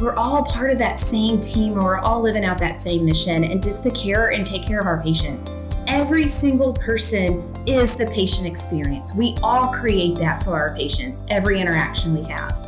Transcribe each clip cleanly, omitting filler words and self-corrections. we're all part of that same team and we're all living out that same mission, and just to care and take care of our patients. Every single person is the patient experience. We all create that for our patients, every interaction we have.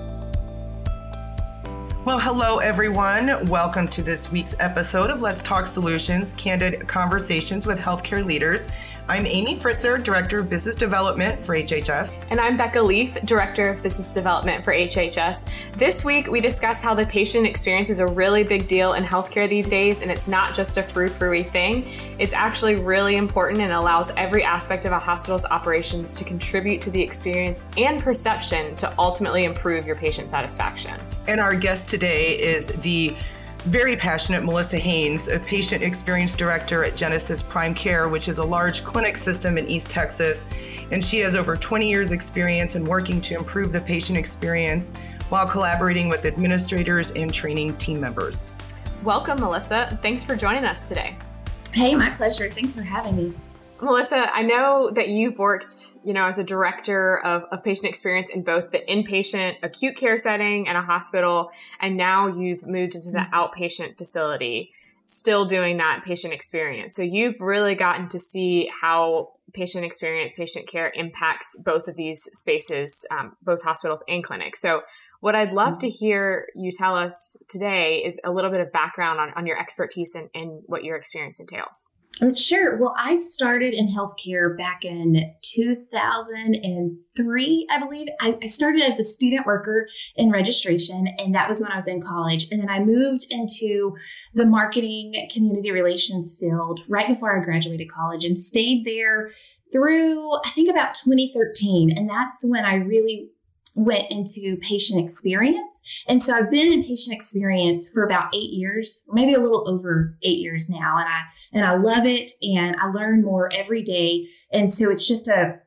Well, hello, everyone. Welcome to this week's episode of Let's Talk Solutions, Candid Conversations with Healthcare Leaders. I'm Amy Fritzer, Director of Business Development for HHS. And I'm Becca Leaf, Director of Business Development for HHS. This week, we discuss how the patient experience is a really big deal in healthcare these days, and it's not just a frou-frou-y thing. It's actually really important and allows every aspect of a hospital's operations to contribute to the experience and perception to ultimately improve your patient satisfaction. And our guest today is the very passionate Melissa Haynes, a patient experience director at Genesis Prime Care, which is a large clinic system in East Texas. And she has over 20 years experience in working to improve the patient experience while collaborating with administrators and training team members. Welcome, Melissa. Thanks for joining us today. Hey, my pleasure. Thanks for having me. Melissa, I know that you've worked, as a director of patient experience in both the inpatient acute care setting and a hospital, and now you've moved into the outpatient facility, still doing that patient experience. So you've really gotten to see how patient experience, patient care impacts both of these spaces, both hospitals and clinics. So what I'd love to hear you tell us today is a little bit of background on your expertise and what your experience entails. Sure. Well, I started in healthcare back in 2003, I believe. I started as a student worker in registration, and that was when I was in college. And then I moved into the marketing community relations field right before I graduated college and stayed there through, I think, about 2013. And that's when I really went into patient experience. And so I've been in patient experience for about 8 years, maybe a little over 8 years now. And I love it, and I learn more every day. And so it's just a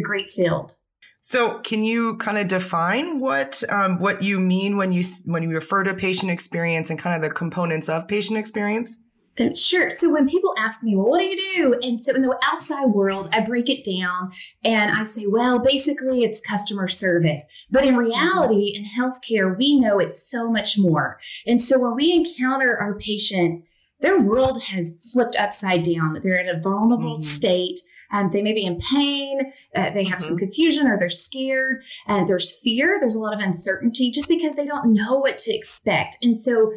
great field. So can you kind of define what you mean when you refer to patient experience and kind of the components of patient experience? Sure. So when people ask me, well, what do you do? And so in the outside world, I break it down and I say, well, basically it's customer service. But in reality, in healthcare, we know it's so much more. And so when we encounter our patients, their world has flipped upside down. They're in a vulnerable state. They may be in pain, they have some confusion, or they're scared, and there's fear. There's a lot of uncertainty just because they don't know what to expect. And so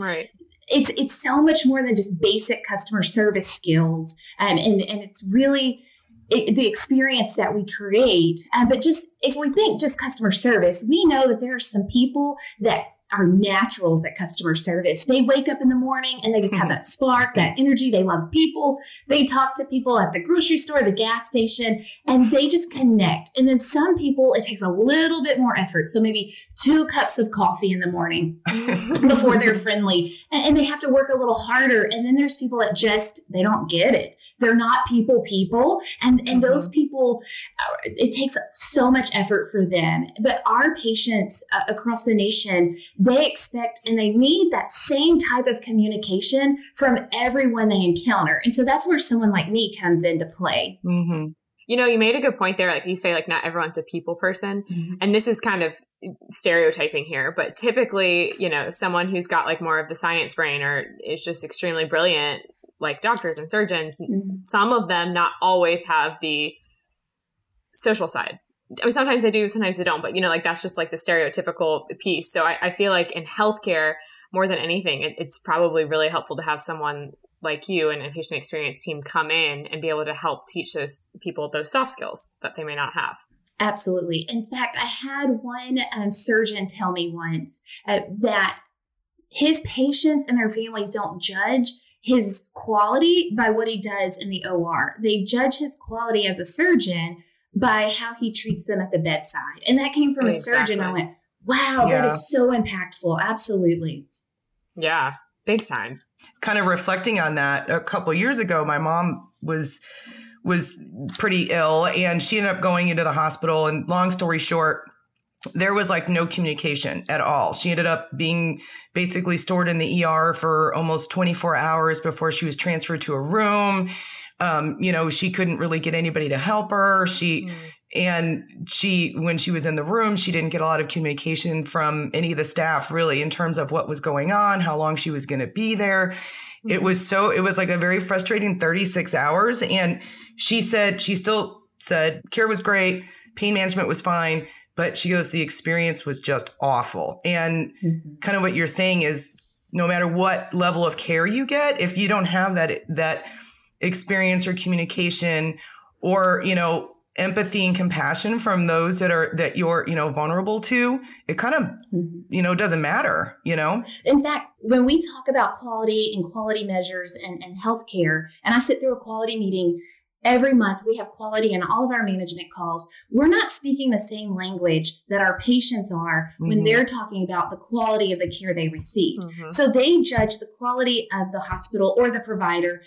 It's so much more than just basic customer service skills. And it's really the experience that we create. But just if we think just customer service, we know that there are some people that are naturals at customer service. They wake up in the morning and they just have that spark, that energy. They love people. They talk to people at the grocery store, the gas station, and they just connect. And then some people, it takes a little bit more effort. So maybe 2 cups of coffee in the morning before they're friendly, and they have to work a little harder. And then there's people that just, they don't get it. They're not people. And those people, it takes so much effort for them. But our patients across the nation, they expect and they need that same type of communication from everyone they encounter. And so that's where someone like me comes into play. Mm-hmm. You made a good point there. Like you say, like not everyone's a people person. Mm-hmm. And this is kind of stereotyping here, but typically, someone who's got like more of the science brain or is just extremely brilliant, like doctors and surgeons, some of them not always have the social side. I mean, sometimes they do, sometimes they don't, but like that's just like the stereotypical piece. So I feel like in healthcare, more than anything, it's probably really helpful to have someone like you and a patient experience team come in and be able to help teach those people those soft skills that they may not have. Absolutely. In fact, I had one surgeon tell me once that his patients and their families don't judge his quality by what he does in the OR. They judge his quality as a surgeon by how he treats them at the bedside. And that came from a surgeon. I went, wow, that is so impactful. Absolutely. Yeah, big time. Kind of reflecting on that, a couple of years ago, my mom was pretty ill, and she ended up going into the hospital. And long story short, there was like no communication at all. She ended up being basically stored in the ER for almost 24 hours before she was transferred to a room. She couldn't really get anybody to help her. She And she, when she was in the room, she didn't get a lot of communication from any of the staff really in terms of what was going on, how long she was going to be there. Mm-hmm. It was like a very frustrating 36 hours. And she still said care was great. Pain management was fine. But she goes, the experience was just awful. And mm-hmm. kind of what you're saying is no matter what level of care you get, if you don't have that experience or communication or, you know, empathy and compassion from those that you're, you know, vulnerable to, it kind of, you know, doesn't matter, you know? In fact, when we talk about quality and quality measures and healthcare, and I sit through a quality meeting every month, we have quality in all of our management calls. We're not speaking the same language that our patients are mm-hmm. when they're talking about the quality of the care they receive. Mm-hmm. So they judge the quality of the hospital or the provider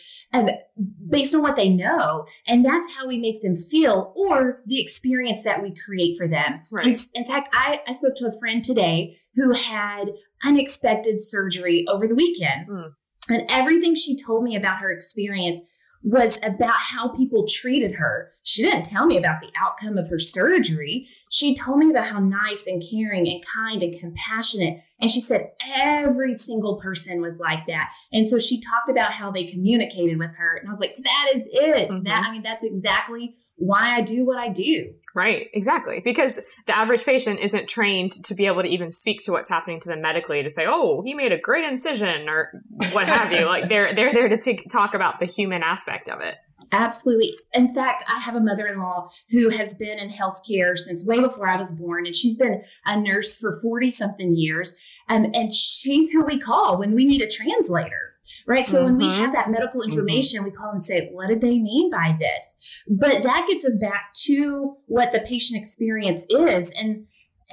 based on what they know. And that's how we make them feel or the experience that we create for them. Right. And in fact, I spoke to a friend today who had unexpected surgery over the weekend. Mm. And everything she told me about her experience was about how people treated her. She didn't tell me about the outcome of her surgery. She told me about how nice and caring and kind and compassionate. And she said every single person was like that. And so she talked about how they communicated with her. And I was like, that is it. Mm-hmm. That's exactly why I do what I do. Right. Exactly. Because the average patient isn't trained to be able to even speak to what's happening to them medically to say, oh, he made a great incision or what have you. Like they're there to talk about the human aspect of it. Absolutely. In fact, I have a mother-in-law who has been in healthcare since way before I was born, and she's been a nurse for 40-something years. And she's who we call when we need a translator, right? So mm-hmm. when we have that medical information, mm-hmm. we call and say, what did they mean by this? But that gets us back to what the patient experience is. And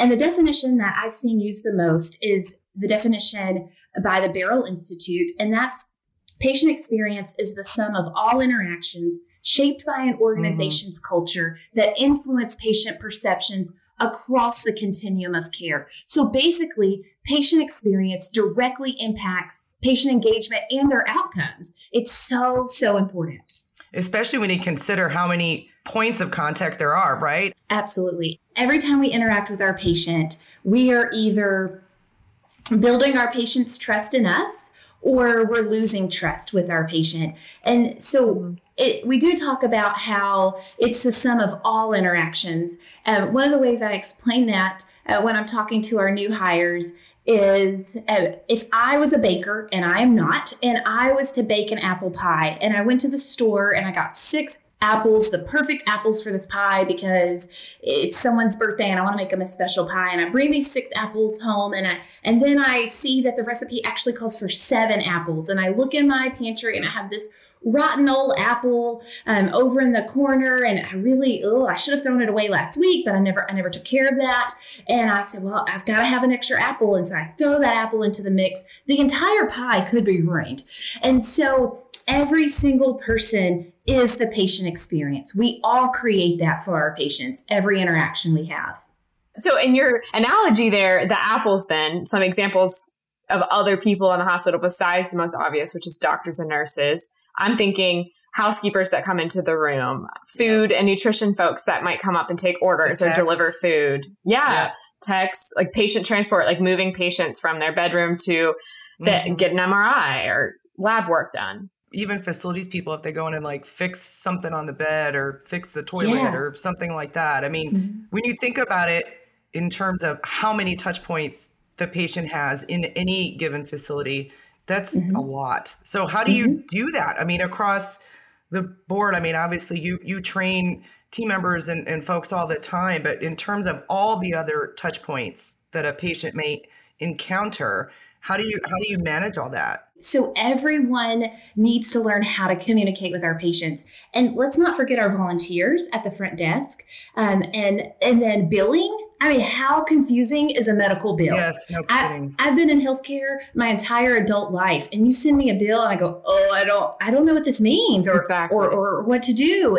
the definition that I've seen used the most is the definition by the Barrel Institute, and that's patient experience is the sum of all interactions shaped by an organization's mm-hmm. culture that influence patient perceptions across the continuum of care. So basically, patient experience directly impacts patient engagement and their outcomes. It's so, so important. Especially when you consider how many points of contact there are, right? Absolutely. Every time we interact with our patient, we are either building our patient's trust in us or we're losing trust with our patient. And so we do talk about how it's the sum of all interactions. One of the ways I explain that when I'm talking to our new hires is if I was a baker, and I am not, and I was to bake an apple pie, and I went to the store and I got 6 apples, the perfect apples for this pie because it's someone's birthday and I want to make them a special pie. And I bring these 6 apples home and then I see that the recipe actually calls for 7 apples. And I look in my pantry and I have this rotten old apple over in the corner. And I really, I should have thrown it away last week, but I never took care of that. And I said, well, I've got to have an extra apple. And so I throw that apple into the mix. The entire pie could be ruined. And so every single person is the patient experience. We all create that for our patients, every interaction we have. So in your analogy there, the apples then, some examples of other people in the hospital besides the most obvious, which is doctors and nurses. I'm thinking housekeepers that come into the room, food and nutrition folks that might come up and take orders or deliver food. Yeah. Techs, like patient transport, like moving patients from their bedroom to get an MRI or lab work done. Even facilities people, if they go in and like fix something on the bed or fix the toilet or something like that. Mm-hmm. when you think about it in terms of how many touch points the patient has in any given facility, that's mm-hmm. a lot. So how do you do that? Across the board, obviously you train team members and folks all the time, but in terms of all the other touch points that a patient may encounter, how do you manage all that? So everyone needs to learn how to communicate with our patients. And let's not forget our volunteers at the front desk. And then billing. How confusing is a medical bill? Yes, no kidding. I've been in healthcare my entire adult life, and you send me a bill and I go, oh, I don't know what this means or what to do.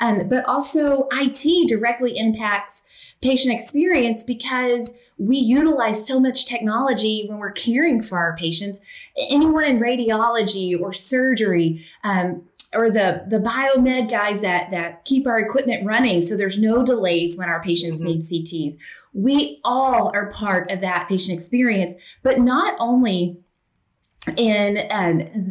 And but also IT directly impacts patient experience because we utilize so much technology when we're caring for our patients. Anyone in radiology or surgery or the biomed guys that keep our equipment running so there's no delays when our patients need CTs. We all are part of that patient experience, but not only in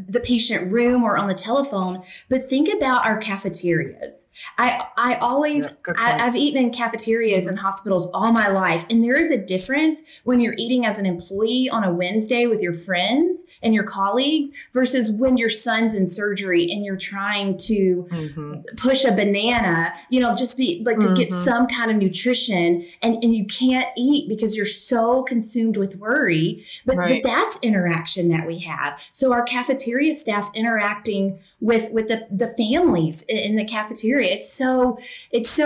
the patient room or on the telephone, but think about our cafeterias. I've eaten in cafeterias in hospitals all my life. And there is a difference when you're eating as an employee on a Wednesday with your friends and your colleagues versus when your son's in surgery and you're trying to push a banana, just be like to get some kind of nutrition and you can't eat because you're so consumed with worry, but that's interaction that we have. So our cafeteria staff interacting with the families in the cafeteria. It's so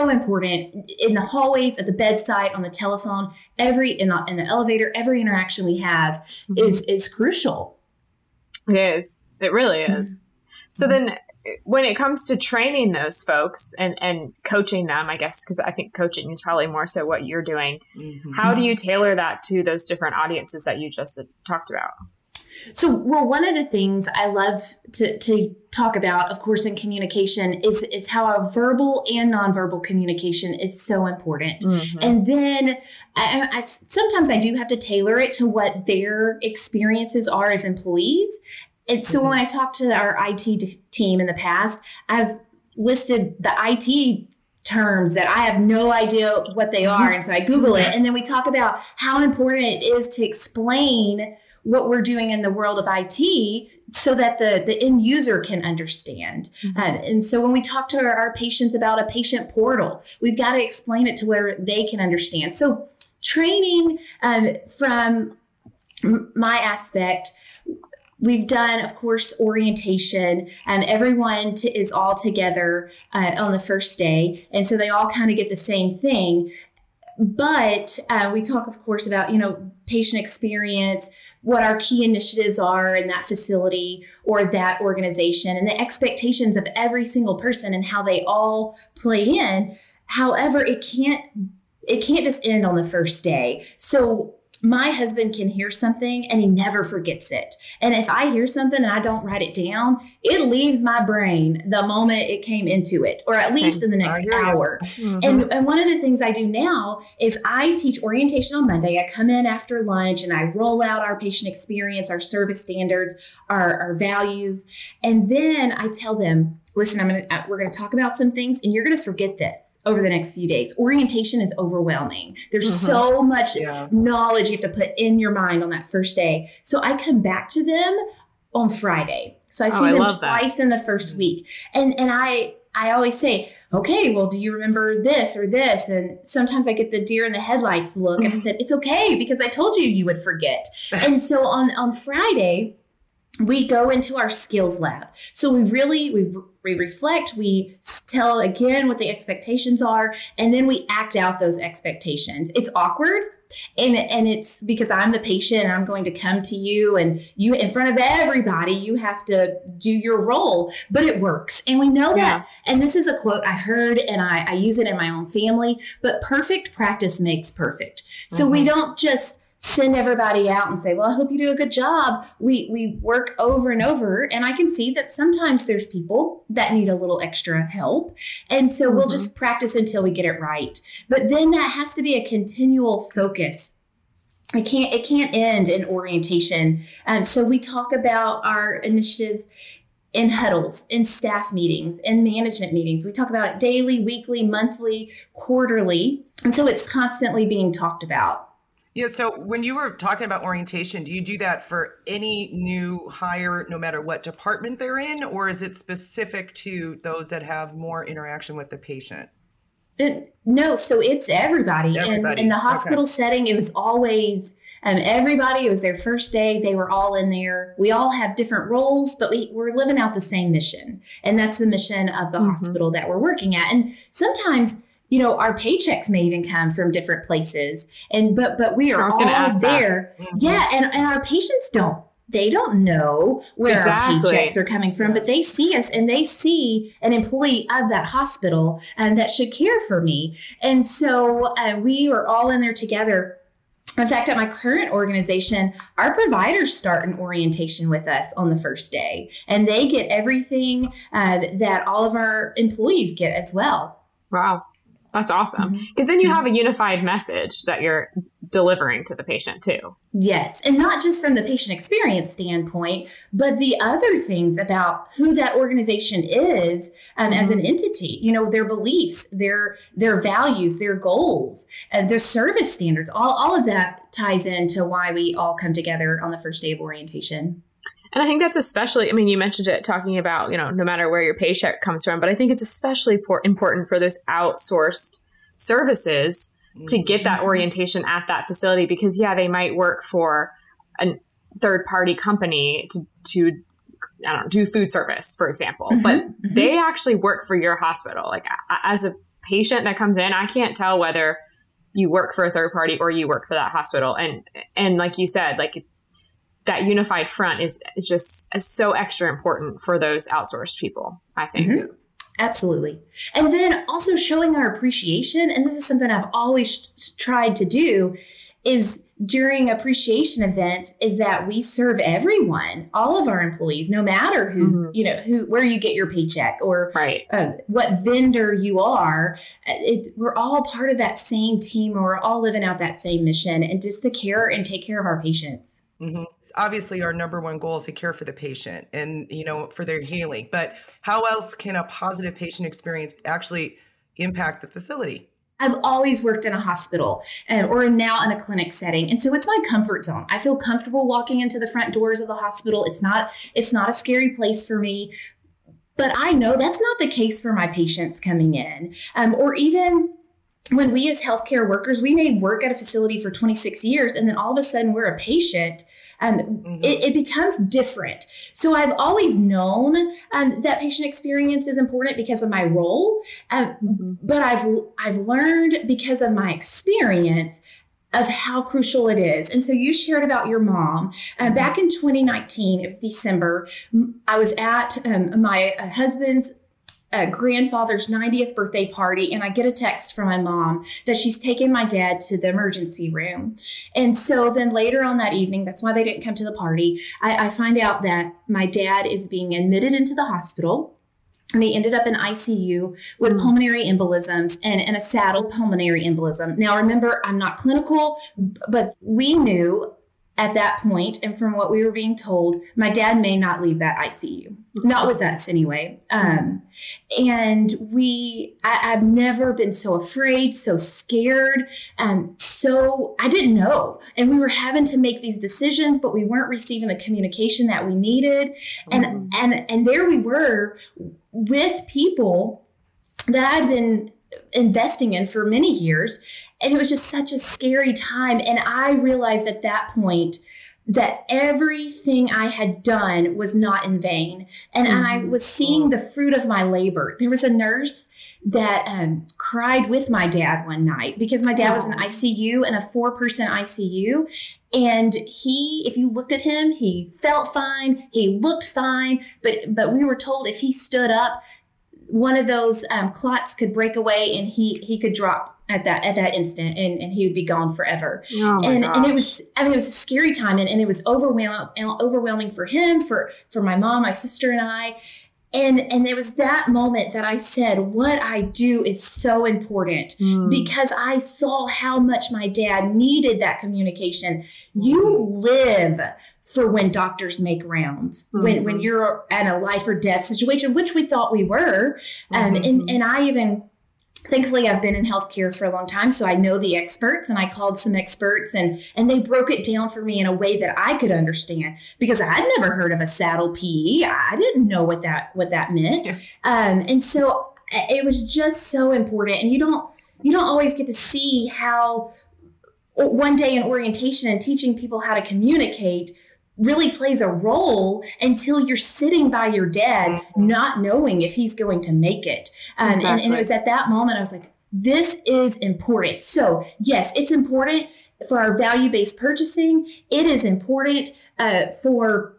important in the hallways, at the bedside, on the telephone, in the elevator, every interaction we have is crucial. It is. It really is. So then when it comes to training those folks and coaching them, I guess, because I think coaching is probably more so what you're doing. How do you tailor that to those different audiences that you just talked about? So, one of the things I love to talk about, of course, in communication is how our verbal and nonverbal communication is so important. And then I sometimes I do have to tailor it to what their experiences are as employees. And so when I talked to our IT team in the past, I've listed the IT terms that I have no idea what they are. And so I Google it. And then we talk about how important it is to explain what we're doing in the world of IT so that the end user can understand. And so when we talk to our patients about a patient portal, we've got to explain it to where they can understand. So training from my aspect, we've done, of course, orientation, and everyone is all together on the first day. And so they all kind of get the same thing. But we talk, of course, about, patient experience, what our key initiatives are in that facility or that organization, and the expectations of every single person and how they all play in. However, it can't just end on the first day. So my husband can hear something and he never forgets it. And if I hear something and I don't write it down, it leaves my brain the moment it came into it, or at least in the next hour. And one of the things I do now is I teach orientation on Monday. I come in after lunch and I roll out our patient experience, our service standards, our values. And then I tell them, listen, we're going to talk about some things and you're going to forget this over the next few days. Orientation is overwhelming. There's so much knowledge you have to put in your mind on that first day. So I come back to them on Friday. So I see them twice in the first week. And I always say, okay, well, do you remember this or this? And sometimes I get the deer in the headlights look. And I said, it's okay, because I told you would forget. And so on Friday, we go into our skills lab. So we reflect, we tell again what the expectations are, and then we act out those expectations. It's awkward. And it's because I'm the patient, I'm going to come to you and you in front of everybody, you have to do your role, but it works. And we know that. And this is a quote I heard and I use it in my own family, but perfect practice makes perfect. So we don't just send everybody out and say, well, I hope you do a good job. We work over and over. And I can see that sometimes there's people that need a little extra help. And so we'll just practice until we get it right. But then that has to be a continual focus. It can't end in orientation. So we talk about our initiatives in huddles, in staff meetings, in management meetings. We talk about it daily, weekly, monthly, quarterly. And so it's constantly being talked about. Yeah. So when you were talking about orientation, do you do that for any new hire, no matter what department they're in, or is it specific to those that have more interaction with the patient? No. So it's everybody. In the hospital setting, it was always everybody. It was their first day. They were all in there. We all have different roles, but we're living out the same mission. And that's the mission of the hospital that we're working at. And sometimes our paychecks may even come from different places, but we are always there. And our patients don't know where our paychecks are coming from, but they see us and they see an employee of that hospital and that should care for me. And so we are all in there together. In fact, at my current organization, our providers start an orientation with us on the first day, and they get everything that all of our employees get as well. Wow. That's awesome. Because then you have a unified message that you're delivering to the patient too. Yes. And not just from the patient experience standpoint, but the other things about who that organization is as an entity, you know, their beliefs, their values, their goals, their service standards, all of that ties into why we all come together on the first day of orientation. And I think that's especially, I mean, you mentioned it talking about, you know, no matter where your paycheck comes from, but I think it's especially important for those outsourced services to get that orientation at that facility, because yeah, they might work for a third party company to I don't know, do food service, for example, but they actually work for your hospital. Like as a patient that comes in, I can't tell whether you work for a third party or you work for that hospital. And like you said, like that unified front is just so extra important for those outsourced people, I think. Mm-hmm. Absolutely. And then also showing our appreciation, and this is something I've always tried to do, is during appreciation events is that we serve everyone, all of our employees, no matter who, you know, where you get your paycheck or what vendor you are. We're all part of that same team. We're all living out that same mission, and just to care and take care of our patients. Mm-hmm. Obviously, our number one goal is to care for the patient and, you know, for their healing. But how else can a positive patient experience actually impact the facility? I've always worked in a hospital or now in a clinic setting. And so it's my comfort zone. I feel comfortable walking into the front doors of a hospital. It's not a scary place for me. But I know that's not the case for my patients coming in or even when we as healthcare workers, we may work at a facility for 26 years, and then all of a sudden we're a patient, it becomes different. So I've always known that patient experience is important because of my role, but I've learned because of my experience of how crucial it is. And so you shared about your mom. Back in 2019, it was December, I was at my husband's grandfather's 90th birthday party, and I get a text from my mom that she's taken my dad to the emergency room. And so then later on that evening, that's why they didn't come to the party, I find out that my dad is being admitted into the hospital, and he ended up in ICU with pulmonary embolisms and a saddle pulmonary embolism. Now, remember, I'm not clinical, but we knew at that point, and from what we were being told, my dad may not leave that ICU, not with us anyway. And I've never been so afraid, so scared. So I didn't know. And we were having to make these decisions, but we weren't receiving the communication that we needed. And there we were with people that I'd been investing in for many years. And it was just such a scary time. And I realized at that point that everything I had done was not in vain. And I was seeing the fruit of my labor. There was a nurse that cried with my dad one night because my dad was in ICU, in a 4-person ICU. And if you looked at him, he felt fine. He looked fine. But we were told if he stood up, one of those clots could break away and he could drop at that instant, and he would be gone forever. Oh my gosh. And it was a scary time, and it was overwhelming for him, for my mom, my sister, and I. And it was that moment that I said, what I do is so important because I saw how much my dad needed that communication. You live for when doctors make rounds, when you're in a life or death situation, which we thought we were. And I even... Thankfully, I've been in healthcare for a long time, so I know the experts, and I called some experts, and they broke it down for me in a way that I could understand, because I'd never heard of a saddle PE. I didn't know what that meant. Yeah. And so it was just so important. And you don't always get to see how one day in orientation and teaching people how to communicate really plays a role until you're sitting by your dad, not knowing if he's going to make it. Exactly. And it was at that moment, I was like, this is important. So yes, it's important for our value-based purchasing. It is important for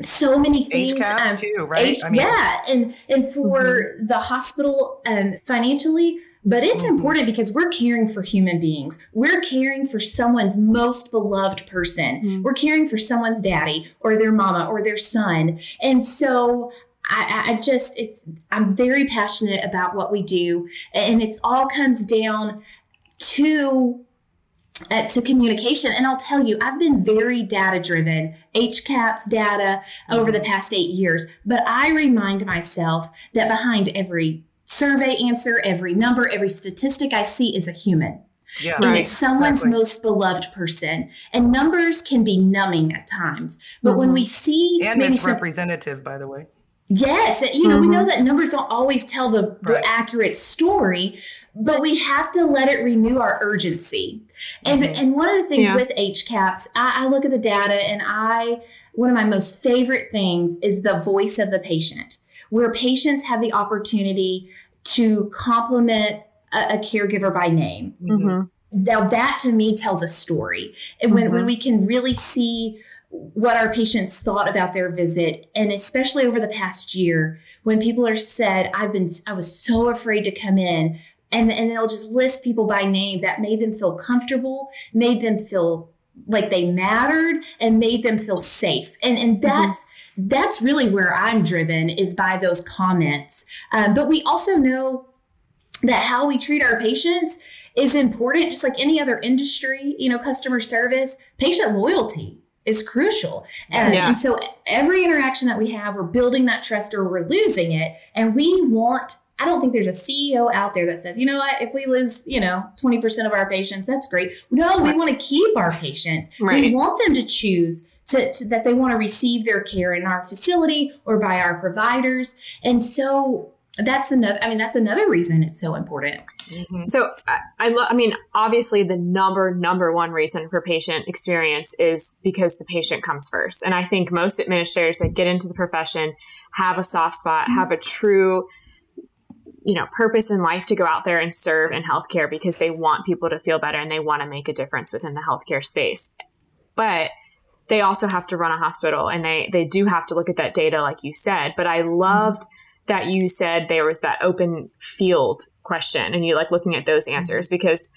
so many things. HCAHPS too, right? Yeah. And for the hospital financially, But it's important because we're caring for human beings. We're caring for someone's most beloved person. Mm-hmm. We're caring for someone's daddy or their mama or their son. And so I'm very passionate about what we do. And it's all comes down to communication. And I'll tell you, I've been very data-driven, HCAHPS data over the past 8 years. But I remind myself that behind every survey answer, every number, every statistic I see is a human. Yeah, and it's someone's most beloved person. And numbers can be numbing at times. But when we see... And it's representative, by the way. Yes. You know, we know that numbers don't always tell the accurate story, but we have to let it renew our urgency. And one of the things with HCAHPS, I look at the data and one of my most favorite things is the voice of the patient, where patients have the opportunity to compliment a caregiver by name. Mm-hmm. Now that to me tells a story. And when we can really see what our patients thought about their visit. And especially over the past year, when people are said, I was so afraid to come in, and they'll just list people by name, that made them feel comfortable, made them feel like they mattered, and made them feel safe. And that's really where I'm driven, is by those comments. But we also know that how we treat our patients is important, just like any other industry, you know, customer service, patient loyalty is crucial. And so every interaction that we have, we're building that trust or we're losing it. And I don't think there's a CEO out there that says, you know what, if we lose, 20% of our patients, that's great. No, we want to keep our patients. Right. We want them to choose that they want to receive their care in our facility or by our providers. And so that's another reason it's so important. Mm-hmm. So obviously the number one reason for patient experience is because the patient comes first. And I think most administrators that get into the profession have a soft spot, have a true, purpose in life to go out there and serve in healthcare because they want people to feel better and they want to make a difference within the healthcare space. But they also have to run a hospital and they do have to look at that data, like you said. But I loved that you said there was that open field question and you like looking at those answers, because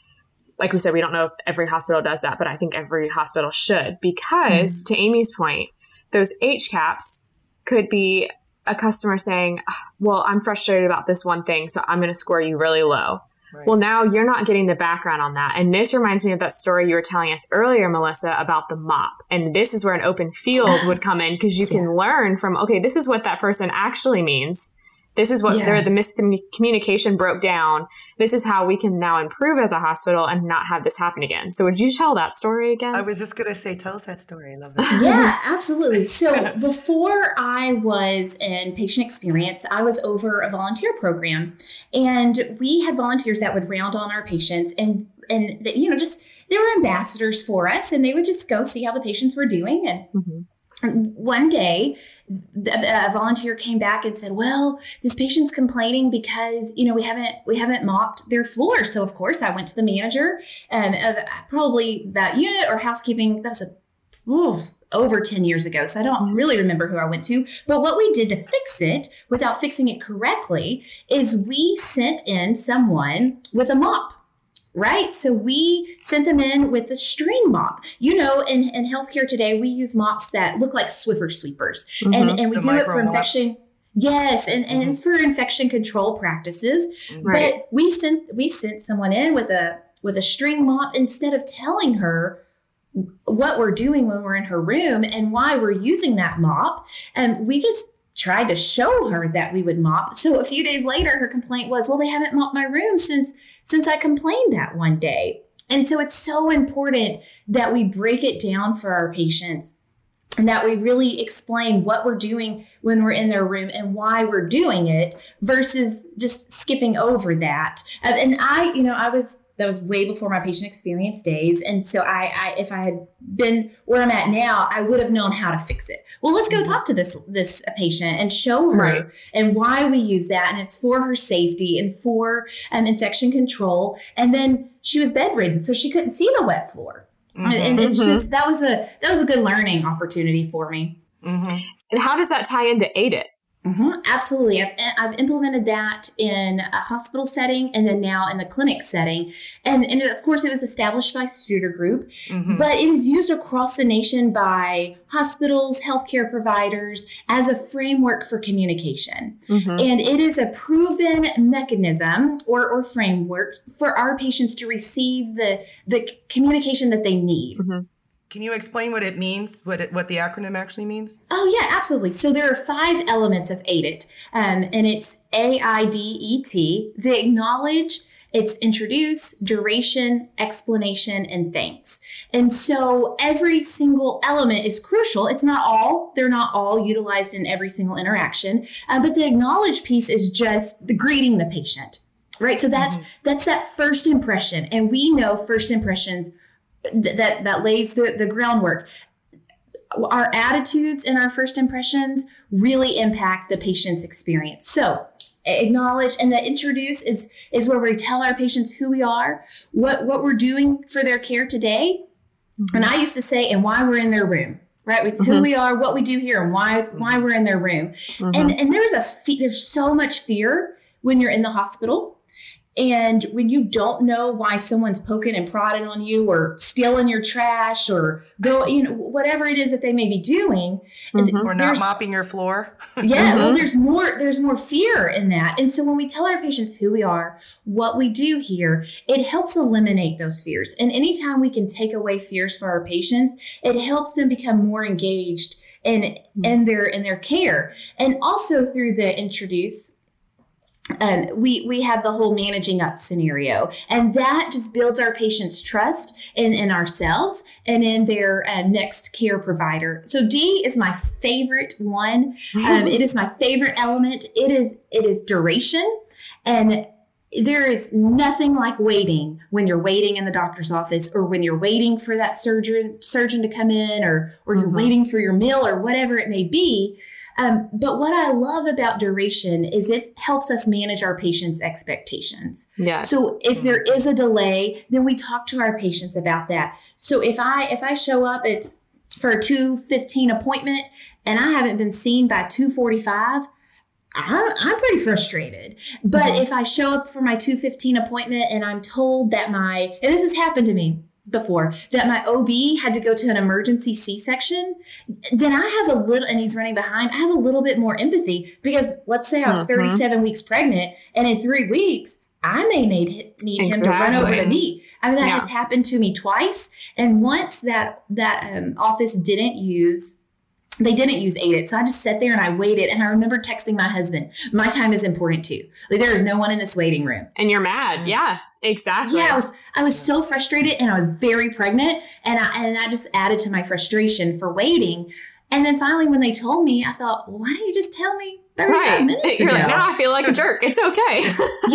like we said, we don't know if every hospital does that, but I think every hospital should, because to Amy's point, those HCAHPS could be a customer saying, well, I'm frustrated about this one thing, so I'm going to score you really low. Right. Well, now you're not getting the background on that. And this reminds me of that story you were telling us earlier, Melissa, about the mop. And this is where an open field would come in, because you can learn from, okay, this is what that person actually means. This is what the miscommunication broke down. This is how we can now improve as a hospital and not have this happen again. So would you tell that story again? I was just going to say, tell us that story. I love that. Yeah, absolutely. So before I was in patient experience, I was over a volunteer program, and we had volunteers that would round on our patients and just, they were ambassadors for us, and they would just go see how the patients were doing. And one day, a volunteer came back and said, well, this patient's complaining because, we haven't mopped their floor. So, of course, I went to the manager and probably that unit or housekeeping. That was over 10 years ago. So I don't really remember who I went to. But what we did to fix it without fixing it correctly is we sent in someone with a mop. Right. So we sent them in with a string mop. In healthcare today, we use mops that look like Swiffer sweepers. And we do it for infection. Yes. And it's for infection control practices. Right. But we sent someone in with a string mop instead of telling her what we're doing when we're in her room and why we're using that mop. And we just tried to show her that we would mop. So a few days later, her complaint was, well, they haven't mopped my room since I complained that one day. And so it's so important that we break it down for our patients and that we really explain what we're doing when we're in their room and why we're doing it versus just skipping over that. And that was way before my patient experience days. And so if I had been where I'm at now, I would have known how to fix it. Well, let's go talk to this patient and show her and why we use that. And it's for her safety and for infection control. And then she was bedridden, so she couldn't see the wet floor. And it's just, that was a good learning opportunity for me. And how does that tie into AIDET? Absolutely. I've implemented that in a hospital setting and then now in the clinic setting. And of course, it was established by Studer Group, but it was used across the nation by hospitals, healthcare providers as a framework for communication. And it is a proven mechanism or framework for our patients to receive the communication that they need. Can you explain what it means, what the acronym actually means? Oh, yeah, absolutely. So there are five elements of AIDET, and it's AIDET. They acknowledge, it's introduce, duration, explanation, and thanks. And so every single element is crucial. It's not all, they're not all utilized in every single interaction, but the acknowledge piece is just the greeting the patient, right? So that's that first impression. And we know first impressions that lays the groundwork. Our attitudes and our first impressions really impact the patient's experience. So acknowledge, and the introduce is where we tell our patients who we are, what we're doing for their care today. And I used to say, and why we're in their room, right? With who we are, what we do here, and why we're in their room. And there's so much fear when you're in the hospital. And when you don't know why someone's poking and prodding on you or stealing your trash or whatever it is that they may be doing. Or not mopping your floor. Well, there's more fear in that. And so when we tell our patients who we are, what we do here, it helps eliminate those fears. And anytime we can take away fears for our patients, it helps them become more engaged in their care. And also through the introduce, we have the whole managing up scenario, and that just builds our patients' trust in ourselves and in their next care provider. So D is my favorite one. It is my favorite element. It is duration, and there is nothing like waiting when you're waiting in the doctor's office or when you're waiting for that surgeon to come in or you're waiting for your meal or whatever it may be. But what I love about duration is it helps us manage our patients' expectations. Yes. So if there is a delay, then we talk to our patients about that. So if I show up, it's for a 2:15 appointment and I haven't been seen by 2:45, I'm pretty frustrated. But if I show up for my 2:15 appointment and I'm told that and this has happened to me before, that my OB had to go to an emergency C-section, then and he's running behind, I have a little bit more empathy, because let's say I was 37 weeks pregnant, and in 3 weeks, I may need him to run over to me. I mean, that has happened to me twice. And once that office didn't use AIDET. So I just sat there and I waited. And I remember texting my husband, my time is important too. Like, there is no one in this waiting room. And you're mad. Yeah, exactly. Yeah, I was so frustrated, and I was very pregnant. And I just added to my frustration for waiting. And then finally, when they told me, I thought, well, why didn't you just tell me 35 minutes ago? You're like, now I feel like a jerk. It's okay.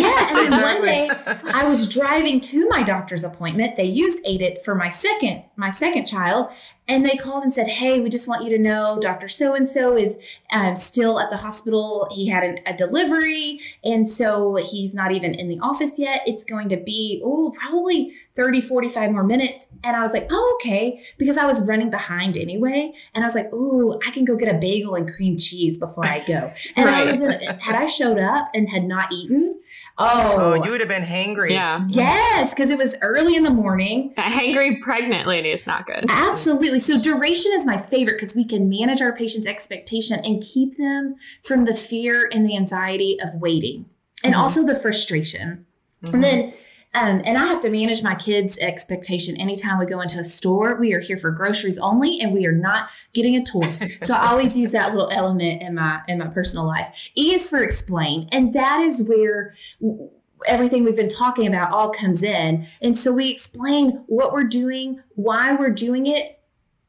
And then one day I was driving to my doctor's appointment. They used AIDET for my second child. And they called and said, hey, we just want you to know Dr. So-and-so is still at the hospital. He had a delivery. And so he's not even in the office yet. It's going to be, probably 30-45 more minutes. And I was like, okay, because I was running behind anyway. And I was like, I can go get a bagel and cream cheese before I go. And had I showed up and had not eaten, you would have been hangry. Yeah. Yes, because it was early in the morning. A hangry pregnant lady is not good. Absolutely. So duration is my favorite, because we can manage our patient's expectation and keep them from the fear and the anxiety of waiting, and also the frustration. And then and I have to manage my kids' expectation. Anytime we go into a store, we are here for groceries only, and we are not getting a toy. So I always use that little element in my personal life. E is for explain. And that is where everything we've been talking about all comes in. And so we explain what we're doing, why we're doing it,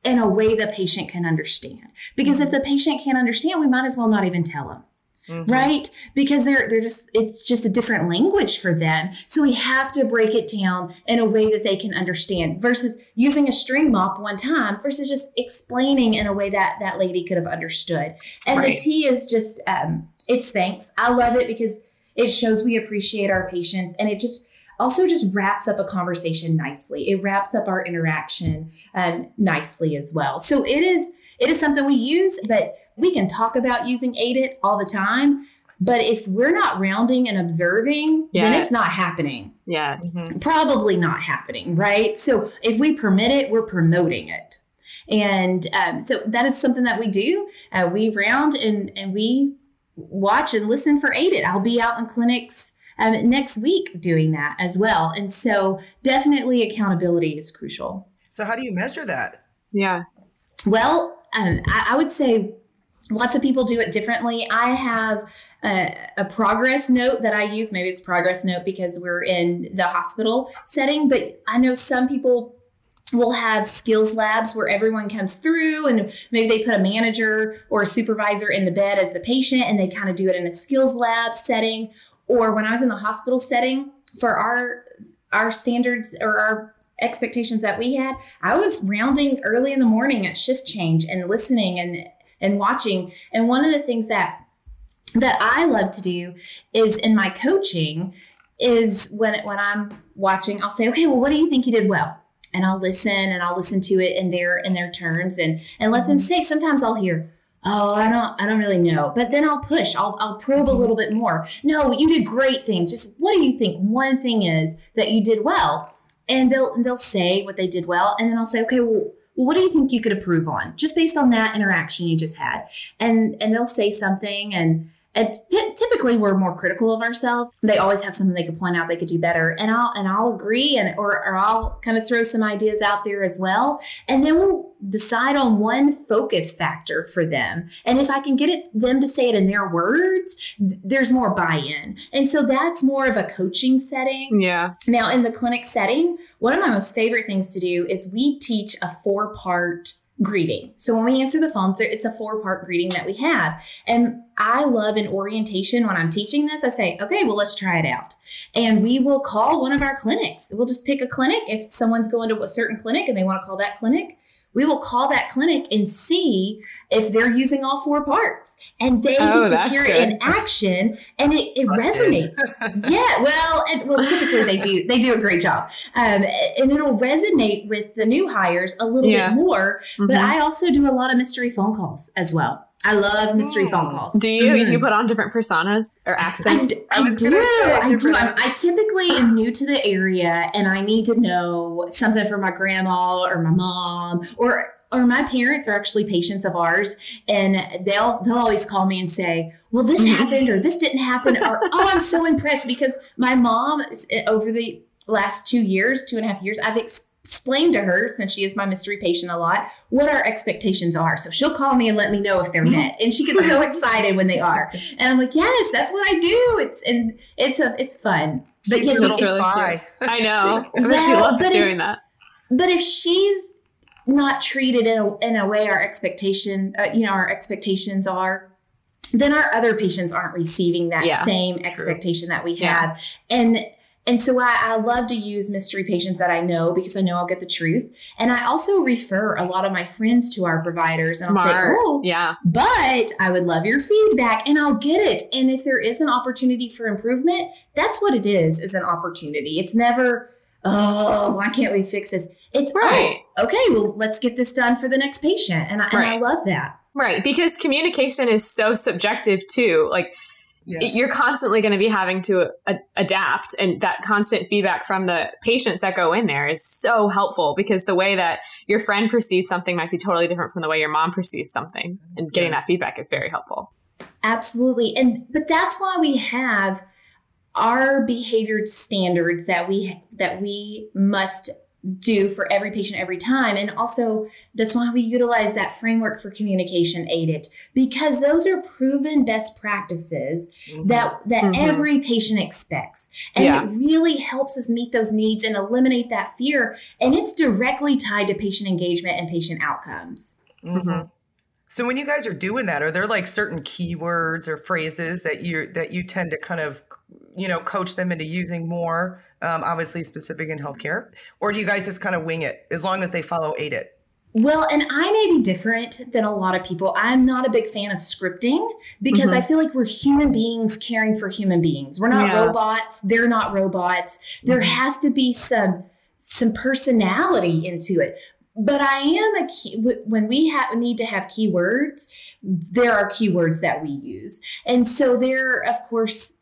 in a way the patient can understand. Because if the patient can't understand, we might as well not even tell them. Right? Because it's just a different language for them. So we have to break it down in a way that they can understand, versus using a string mop one time versus just explaining in a way that lady could have understood. And the T is just, it's thanks. I love it because it shows we appreciate our patients, and it just also just wraps up a conversation nicely. It wraps up our interaction nicely as well. So it is It is something we use, but we can talk about using AIDET all the time. But if we're not rounding and observing, yes. then it's not happening. Yes. Mm-hmm. Probably not happening, right? So if we permit it, we're promoting it. And so that is something that we do. We round and we watch and listen for AIDET. I'll be out in clinics next week doing that as well. And so definitely accountability is crucial. So how do you measure that? Yeah. Well, I would say lots of people do it differently. I have a progress note that I use. Maybe it's progress note because we're in the hospital setting, but I know some people will have skills labs where everyone comes through and maybe they put a manager or a supervisor in the bed as the patient and they kind of do it in a skills lab setting. Or when I was in the hospital setting for our standards or our expectations that we had, I was rounding early in the morning at shift change and listening and watching. And one of the things that I love to do is in my coaching is when I'm watching, I'll say, okay, well, what do you think you did well? And I'll listen to it in their terms and let them say, sometimes I'll hear, oh, I don't really know. But then I'll push, I'll probe a little bit more. No, you did great things. Just what do you think one thing is that you did well? And they'll say what they did well. And then I'll say, okay, well, what do you think you could improve on just based on that interaction you just had? And they'll say something and typically we're more critical of ourselves. They always have something they could point out they could do better. And I'll agree or I'll kind of throw some ideas out there as well. And then we'll decide on one focus factor for them. And if I can get them to say it in their words, there's more buy-in. And so that's more of a coaching setting. Yeah. Now in the clinic setting, one of my most favorite things to do is we teach a 4-part greeting. So when we answer the phone, it's a 4-part greeting that we have. And I love in orientation when I'm teaching this, I say, okay, well, let's try it out. And we will call one of our clinics. We'll just pick a clinic. If someone's going to a certain clinic and they want to call that clinic, we will call that clinic and see if they're using all 4 parts. And they get to hear it in action and it resonates. Yeah, well, typically they do a great job. And it'll resonate with the new hires a little bit more. Mm-hmm. But I also do a lot of mystery phone calls as well. I love mystery phone calls. Do you? Mm-hmm. Do you put on different personas or accents? I do. I typically am new to the area and I need to know something from my grandma or my mom or my parents are actually patients of ours. And they'll always call me and say, well, this happened or this didn't happen. Or, oh, I'm so impressed because my mom over the last 2.5 years, I've explained to her, since she is my mystery patient a lot, what our expectations are. So she'll call me and let me know if they're met. And she gets so excited when they are. And I'm like, yes, that's what I do. It's fun. But she's a little spy. I know. I mean, she loves doing that. But if she's not treated in a way our expectation, our expectations are, then our other patients aren't receiving that same expectation that we have. Yeah. And so I love to use mystery patients that I know because I know I'll get the truth. And I also refer a lot of my friends to our providers. And I'll say, but I would love your feedback and I'll get it. And if there is an opportunity for improvement, that's what it is an opportunity. It's never, oh, why can't we fix this? It's, okay, well, let's get this done for the next patient. And I love that. Right. Because communication is so subjective too. Like, yes. You're constantly going to be having to adapt, and that constant feedback from the patients that go in there is so helpful because the way that your friend perceives something might be totally different from the way your mom perceives something, and getting that feedback is very helpful. Absolutely. But that's why we have our behavior standards that we must do for every patient every time. And also that's why we utilize that framework for communication, AIDET, because those are proven best practices that every patient expects. And it really helps us meet those needs and eliminate that fear. And it's directly tied to patient engagement and patient outcomes. Mm-hmm. So when you guys are doing that, are there like certain keywords or phrases that you tend to kind of, coach them into using more, obviously specific in healthcare? Or do you guys just kind of wing it as long as they follow AIDET? Well, and I may be different than a lot of people. I'm not a big fan of scripting because I feel like we're human beings caring for human beings. We're not robots. They're not robots. There has to be some personality into it. But I am when we need to have keywords, there are keywords that we use. And so there, of course,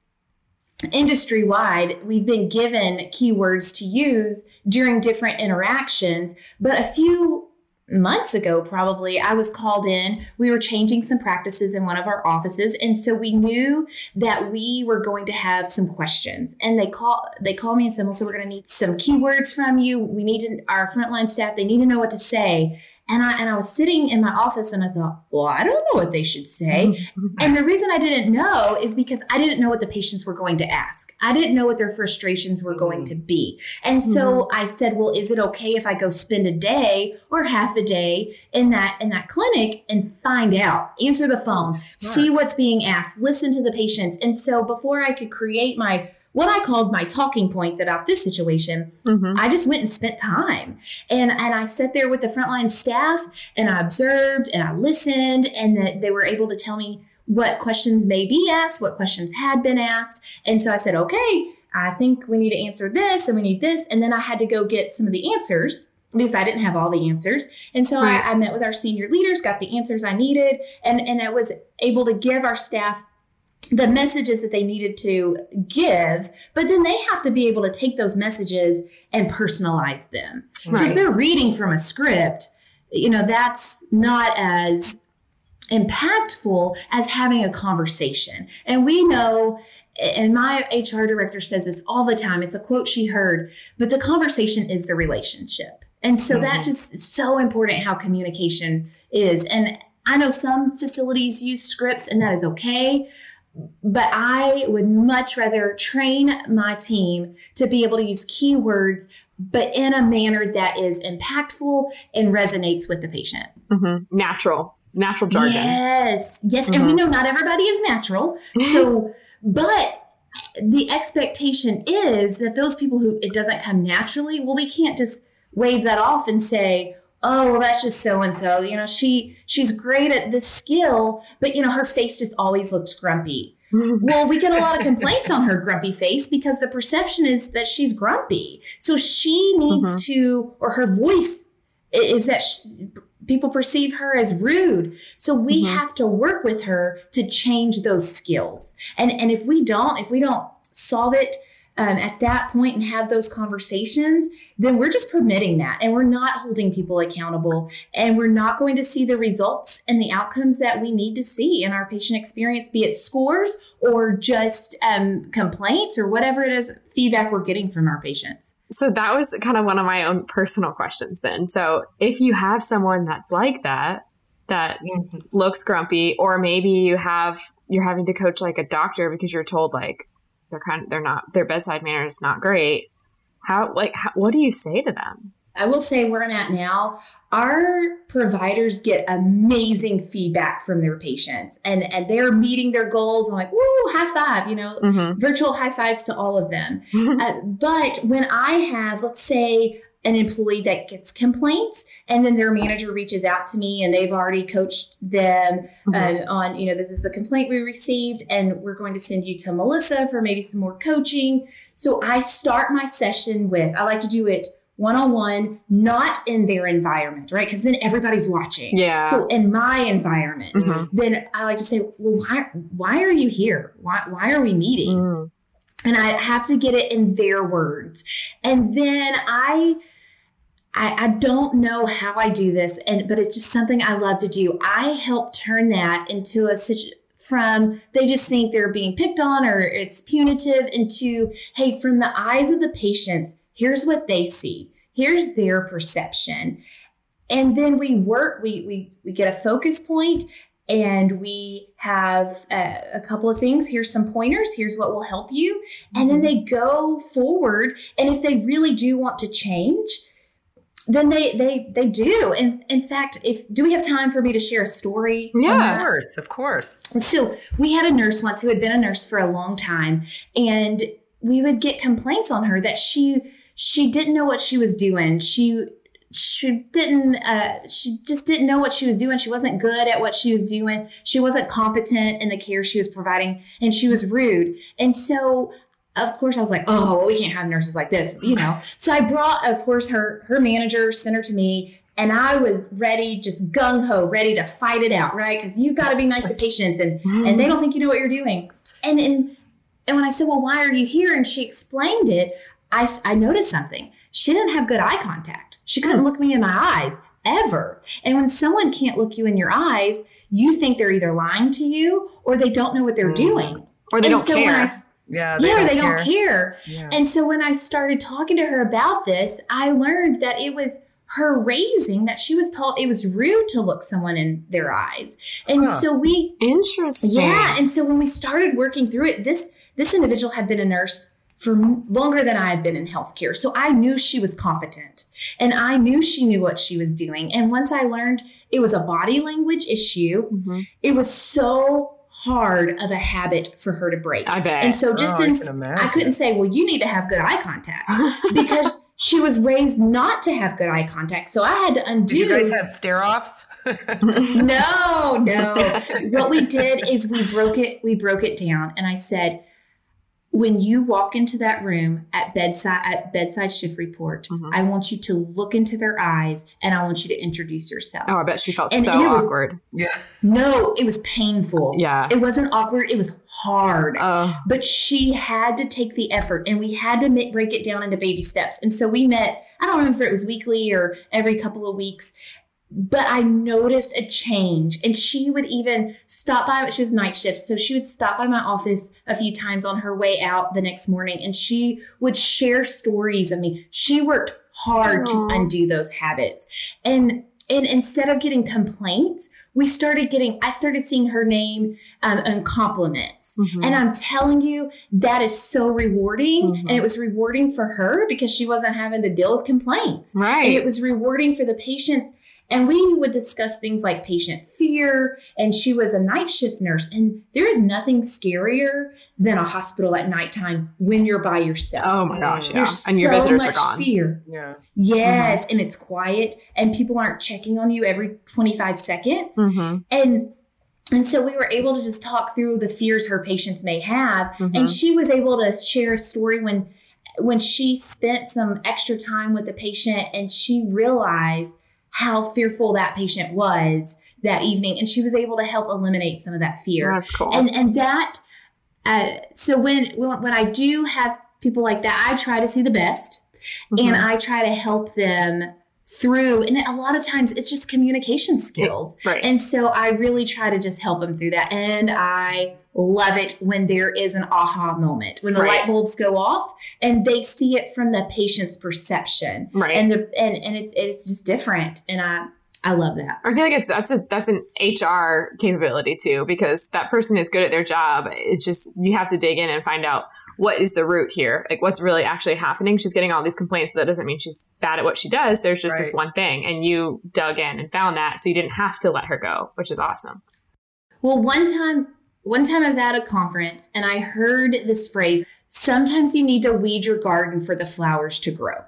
industry-wide, we've been given keywords to use during different interactions. But a few months ago, probably, I was called in. We were changing some practices in one of our offices. And so we knew that we were going to have some questions. And they called me and said, well, so we're going to need some keywords from you. We need our frontline staff. They need to know what to say. And I was sitting in my office and I thought, well, I don't know what they should say. And the reason I didn't know is because I didn't know what the patients were going to ask. I didn't know what their frustrations were going to be. And so I said, well, is it okay if I go spend a day or half a day in that clinic and find out, answer the phone, see what's being asked, listen to the patients. And so before I could create what I called my talking points about this situation, I just went and spent time. And I sat there with the frontline staff and I observed and I listened, and that they were able to tell me what questions may be asked, what questions had been asked. And so I said, okay, I think we need to answer this and we need this. And then I had to go get some of the answers because I didn't have all the answers. And so I met with our senior leaders, got the answers I needed, and I was able to give our staff the messages that they needed to give, but then they have to be able to take those messages and personalize them. Right. So if they're reading from a script, that's not as impactful as having a conversation. And we know, and my HR director says this all the time, it's a quote she heard, but the conversation is the relationship. And so that just is so important, how communication is. And I know some facilities use scripts and that is okay, but I would much rather train my team to be able to use keywords, but in a manner that is impactful and resonates with the patient. Natural jargon. Yes. And we know not everybody is natural. So, but the expectation is that those people who it doesn't come naturally, well, we can't just wave that off and say, oh, well, that's just so-and-so, she's great at this skill, but her face just always looks grumpy. Well, we get a lot of complaints on her grumpy face because the perception is that she's grumpy. So she needs to, or her voice is that people perceive her as rude. So we have to work with her to change those skills. And if we don't solve it at that point and have those conversations, then we're just permitting that, and we're not holding people accountable, and we're not going to see the results and the outcomes that we need to see in our patient experience, be it scores or just complaints or whatever it is, feedback we're getting from our patients. So that was kind of one of my own personal questions then. So if you have someone that's like that looks grumpy, or maybe you're having to coach like a doctor because you're told like, their bedside manner is not great. What do you say to them? I will say where I'm at now, our providers get amazing feedback from their patients, and they're meeting their goals. I'm like, woo, high five, virtual high fives to all of them. But when I have, let's say, an employee that gets complaints, and then their manager reaches out to me and they've already coached them on, this is the complaint we received and we're going to send you to Melissa for maybe some more coaching. So I start my session with, I like to do it one-on-one, not in their environment, right? Because then everybody's watching. Yeah. So in my environment, then I like to say, well, why are you here? Why are we meeting? And I have to get it in their words. And then I don't know how I do this, but it's just something I love to do. I help turn that into from they just think they're being picked on or it's punitive into, hey, from the eyes of the patients, here's what they see. Here's their perception. And then we get a focus point, and we have a couple of things. Here's some pointers. Here's what will help you. And then they go forward. And if they really do want to change, then they do. And in fact, do we have time for me to share a story? Yeah, of course. So we had a nurse once who had been a nurse for a long time, and we would get complaints on her that she didn't know what she was doing. She just didn't know what she was doing. She wasn't good at what she was doing. She wasn't competent in the care she was providing, and she was rude. And so, of course, I was like, oh, well, we can't have nurses like this. So I brought, of course, her manager, sent her to me, And I was ready, just gung-ho, ready to fight it out, right? Because you've got to be nice to patients and they don't think you know what you're doing. And when I said, well, why are you here? And she explained it, I noticed something. She didn't have good eye contact. She couldn't look me in my eyes ever. And when someone can't look you in your eyes, you think they're either lying to you or they don't know what they're doing. Or they don't care. Yeah, they don't care. Yeah. And so when I started talking to her about this, I learned that it was her raising that she was taught it was rude to look someone in their eyes. And so we... Interesting. Yeah. And so when we started working through it, this individual had been a nurse for longer than I had been in healthcare. So I knew she was competent and I knew she knew what she was doing. And once I learned it was a body language issue, it was so hard of a habit for her to break. I bet. And so just I couldn't say, well, you need to have good eye contact because she was raised not to have good eye contact. So I had to undo. Did you guys have stare-offs? No. What we did is we broke it down. And I said, when you walk into that room at bedside shift report, I want you to look into their eyes and I want you to introduce yourself. Oh, I bet she felt so awkward. Yeah. No, it was painful. Yeah. It wasn't awkward. It was hard. But she had to take the effort and we had to break it down into baby steps. And so we met, I don't remember if it was weekly or every couple of weeks, but I noticed a change and she would even stop by, she was night shift. So she would stop by my office a few times on her way out the next morning and she would share stories. I mean, she worked hard to undo those habits. And instead of getting complaints, I started seeing her name and compliments. And I'm telling you, that is so rewarding. And it was rewarding for her because she wasn't having to deal with complaints. Right. And it was rewarding for the patients. And we would discuss things like patient fear, and she was a night shift nurse. And there is nothing scarier than a hospital at nighttime when you're by yourself. Oh my gosh, yeah. There's and your visitors are gone. Fear. Yeah. Yes, and it's quiet, and people aren't checking on you every 25 seconds. And so we were able to just talk through the fears her patients may have, and she was able to share a story when she spent some extra time with the patient, and she realized how fearful that patient was that evening. And she was able to help eliminate some of that fear. That's cool. And that, so when I do have people like that, I try to see the best and I try to help them through. And a lot of times it's just communication skills. Right. And so I really try to just help them through that. And I love it when there is an aha moment, when the light bulbs go off and they see it from the patient's perception. Right. And it's just different. And I love that. I feel like that's an HR capability too, because that person is good at their job. It's just, you have to dig in and find out what is the root here? Like what's really actually happening? She's getting all these complaints. So that doesn't mean she's bad at what she does. There's just this one thing and you dug in and found that. So you didn't have to let her go, which is awesome. Well, one time I was at a conference and I heard this phrase, sometimes you need to weed your garden for the flowers to grow.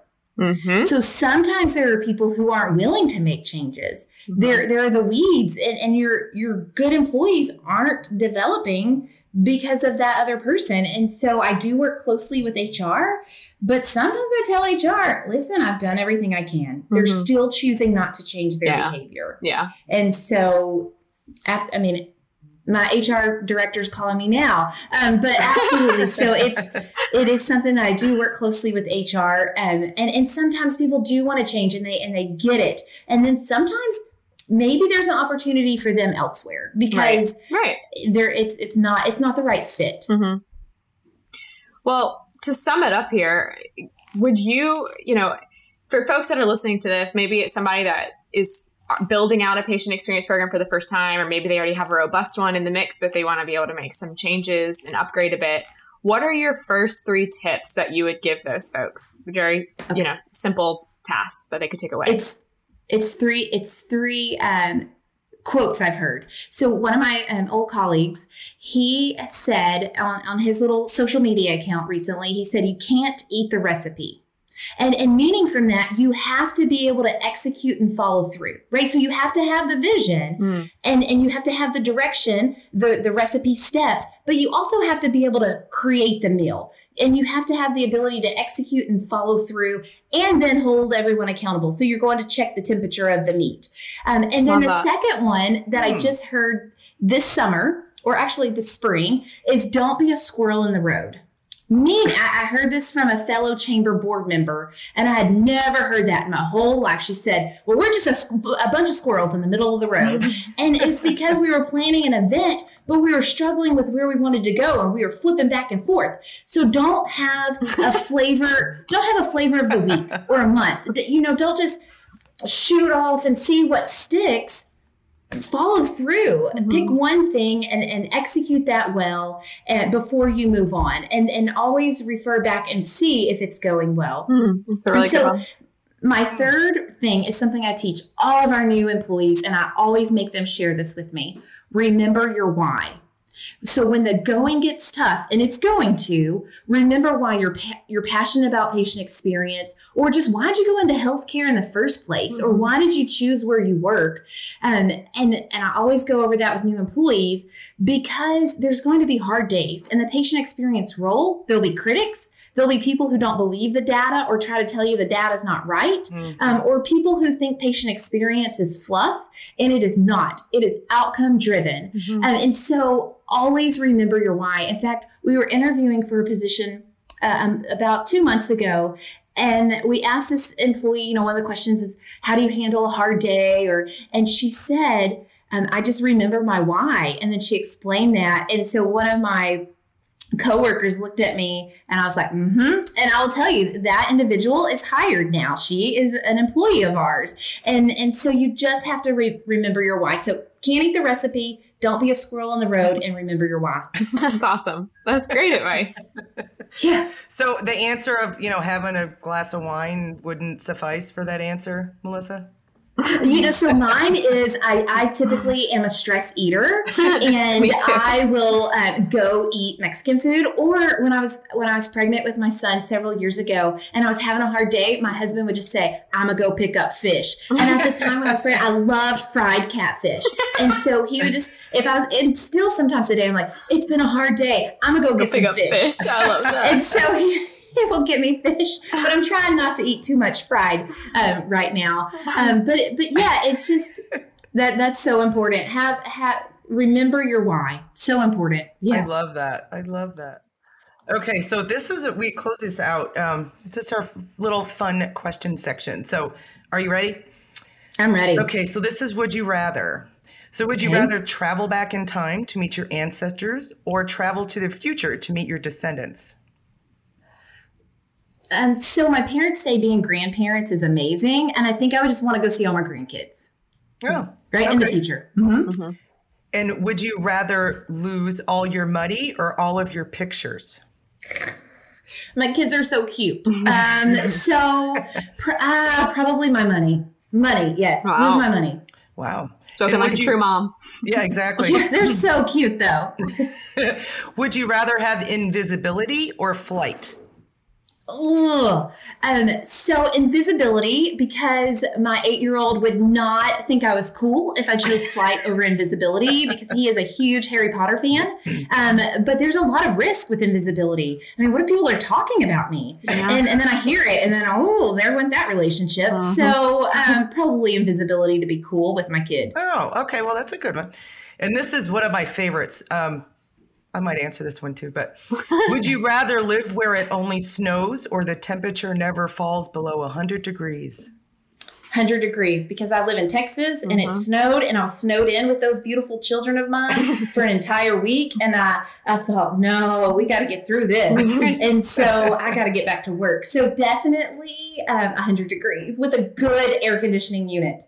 So sometimes there are people who aren't willing to make changes. There are the weeds and your good employees aren't developing because of that other person. And so I do work closely with HR, but sometimes I tell HR, listen, I've done everything I can. They're still choosing not to change their behavior. Yeah. And so, I mean, my HR director's calling me now, but absolutely. So it is something that I do work closely with HR, and sometimes people do want to change and they get it, and then sometimes maybe there's an opportunity for them elsewhere because it's not the right fit. Well, to sum it up here, would you for folks that are listening to this, maybe it's somebody that is building out a patient experience program for the first time, or maybe they already have a robust one in the mix, but they want to be able to make some changes and upgrade a bit. What are your first 3 tips that you would give those folks? Very, simple tasks that they could take away. It's three quotes I've heard. So one of my old colleagues, he said on his little social media account recently, he said, you can't eat the recipe. And meaning from that, you have to be able to execute and follow through, right? So you have to have the vision and you have to have the direction, the recipe steps, but you also have to be able to create the meal, and you have to have the ability to execute and follow through and then hold everyone accountable. So you're going to check the temperature of the meat. And then the second one that I just heard this summer, or actually this spring, is don't be a squirrel in the road. Meaning, I heard this from a fellow chamber board member, and I had never heard that in my whole life. She said, well, we're just a bunch of squirrels in the middle of the road. And it's because we were planning an event, but we were struggling with where we wanted to go, and we were flipping back and forth. So don't have a flavor of the week or a month. You know, don't just shoot it off and see what sticks. Follow through, pick one thing and execute that well before you move on, and always refer back and see if it's going well. That's a really good one. My third thing is something I teach all of our new employees, and I always make them share this with me. Remember your why. So when the going gets tough, and it's going to, remember why you're passionate about patient experience, or just why did you go into healthcare in the first place, or why did you choose where you work? And I always go over that with new employees, because there's going to be hard days in the patient experience role. There'll be critics. There'll be people who don't believe the data or try to tell you the data is not right, or people who think patient experience is fluff, and it is not. It is outcome driven. And so always remember your why. In fact, we were interviewing for a position about 2 months ago, and we asked this employee, you know, one of the questions is, how do you handle a hard day? And she said, I just remember my why. And then she explained that. And so one of my coworkers looked at me, and I was like, And I'll tell you, that individual is hired now. She is an employee of ours. And so you just have to remember your why. So can't eat the recipe. Don't be a squirrel on the road, and remember your why. That's awesome. That's great advice. Yeah. So the answer of, you know, having a glass of wine wouldn't suffice for that answer, Melissa? You know, so mine is I typically am a stress eater, and I will go eat Mexican food. Or when I was pregnant with my son several years ago, and I was having a hard day, my husband would just say, "I'm gonna go pick up fish." And at the time when I was pregnant, I loved fried catfish, and so he would just, and still sometimes today, I'm like, "It's been a hard day. I'm gonna go pick up fish." I love that. And so he will get me fish, but I'm trying not to eat too much fried right now. But yeah, it's just that's so important. Remember your why. So important. Yeah, I love that. Okay, so this is we close this out. It's just our little fun question section. So, are you ready? I'm ready. Okay, so this is would you rather. So would you rather travel back in time to meet your ancestors, or travel to the future to meet your descendants? So my parents say being grandparents is amazing, and I think I would just want to go see all my grandkids. Oh, right, okay. In the future. Mm-hmm. And would you rather lose all your money or all of your pictures? My kids are so cute. Probably my money. Money, yes. Wow. Lose my money. Wow. Spoken like a true mom. Yeah, exactly. They're so cute, though. Would you rather have invisibility or flight? So invisibility, because my 8-year-old would not think I was cool if I chose flight over invisibility, because he is a huge Harry Potter fan. But there's a lot of risk with invisibility. I mean, what if people are talking about me? Yeah. And then I hear it, and then, there went that relationship. Uh-huh. So probably invisibility to be cool with my kid. Oh, okay. Well, that's a good one. And this is one of my favorites. I might answer this one too, but would you rather live where it only snows or the temperature never falls below 100 degrees? 100 degrees, because I live in Texas and it snowed, and I was snowed in with those beautiful children of mine for an entire week. And I thought, no, we got to get through this. And so I got to get back to work. So definitely 100 degrees with a good air conditioning unit.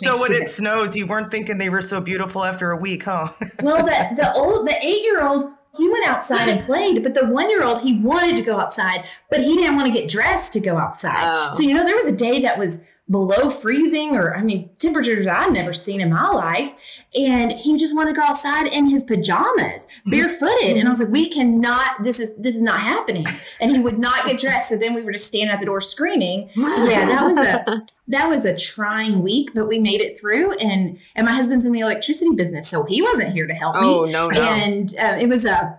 So when it snows, you weren't thinking they were so beautiful after a week, huh? Well, the 8-year-old, he went outside and played, but the 1-year-old, he wanted to go outside, but he didn't want to get dressed to go outside. Oh. So, you know, there was a day that was below freezing or, I mean, temperatures I'd never seen in my life. And he just wanted to go outside in his pajamas, barefooted. And I was like, we cannot, this is not happening. And he would not get dressed. So then we were just standing at the door screaming. Yeah, that was a trying week, but we made it through. And my husband's in the electricity business, so he wasn't here to help me. Oh, no. And it was a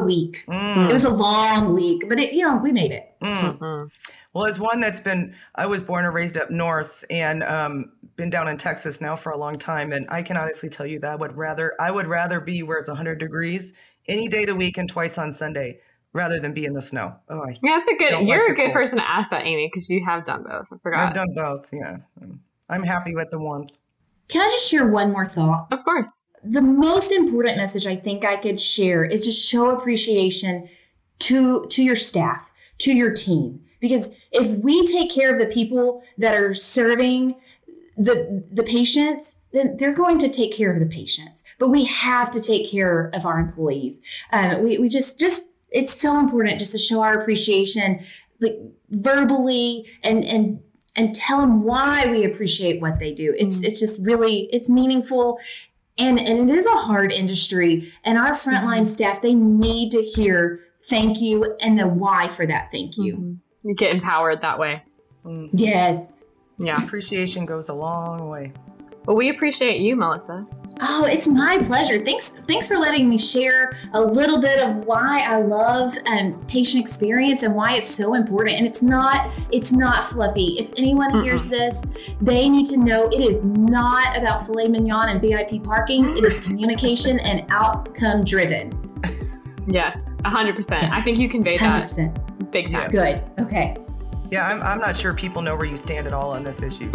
week. It was a long week, but we made it. Mm-hmm. Well, as one that's been, I was born and raised up north and been down in Texas now for a long time. And I can honestly tell you that I would rather be where it's 100 degrees any day of the week and twice on Sunday rather than be in the snow. Oh, you're a good person to ask that, Amy, because you have done both. I forgot. I've done both. Yeah. I'm happy with the warmth. Can I just share one more thought? Of course. The most important message I think I could share is just show appreciation to your staff, to your team. Because if we take care of the people that are serving the patients, then they're going to take care of the patients. But we have to take care of our employees. We just it's so important just to show our appreciation, like verbally, and tell them why we appreciate what they do. It's just really, it's meaningful. And it is a hard industry, and our frontline staff, they need to hear thank you and the why for that thank you. Mm-hmm. You get empowered that way. Mm-hmm. Yes. Yeah. Appreciation goes a long way. Well, we appreciate you, Melissa. Oh, it's my pleasure. Thanks for letting me share a little bit of why I love patient experience and why it's so important. And it's not fluffy. If anyone hears this, they need to know it is not about filet mignon and VIP parking. It is communication and outcome driven. Yes, 100%. I think you conveyed that 100%. Big time. Yeah. Good. Okay. Yeah, I'm not sure people know where you stand at all on this issue.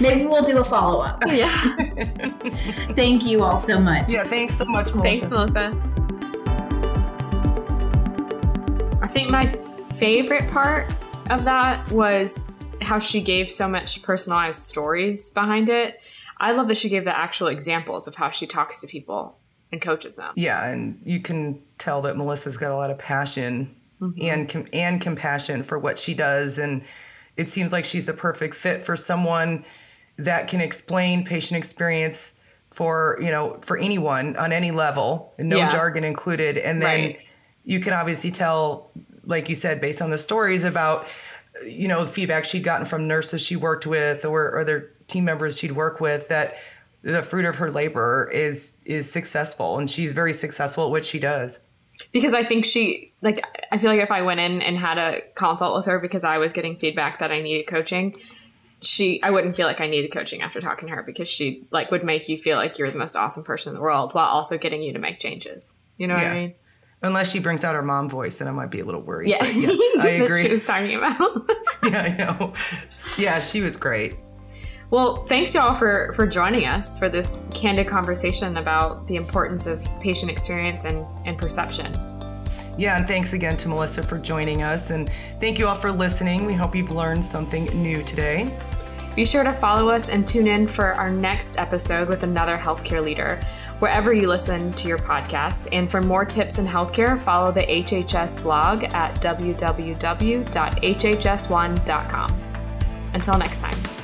Maybe we'll do a follow-up. Yeah. Thank you all so much. Yeah, thanks so much, Melissa. Thanks, Melissa. I think my favorite part of that was how she gave so much personalized stories behind it. I love that she gave the actual examples of how she talks to people and coaches them. Yeah, and you can tell that Melissa's got a lot of passion and compassion for what she does. And it seems like she's the perfect fit for someone that can explain patient experience for anyone on any level, no jargon included. And then you can obviously tell, like you said, based on the stories about, the feedback she'd gotten from nurses she worked with or other team members she'd work with, that the fruit of her labor is successful. And she's very successful at what she does. Because I think I feel like if I went in and had a consult with her because I was getting feedback that I needed coaching, I wouldn't feel like I needed coaching after talking to her, because she would make you feel like you're the most awesome person in the world while also getting you to make changes. You know what I mean? Unless she brings out her mom voice, then I might be a little worried. Yeah. Yes, I agree. She was talking about. Yeah, I know. Yeah, she was great. Well, thanks y'all for joining us for this candid conversation about the importance of patient experience and perception. Yeah, and thanks again to Melissa for joining us. And thank you all for listening. We hope you've learned something new today. Be sure to follow us and tune in for our next episode with another healthcare leader, wherever you listen to your podcasts. And for more tips in healthcare, follow the HHS blog at www.hhs1.com. Until next time.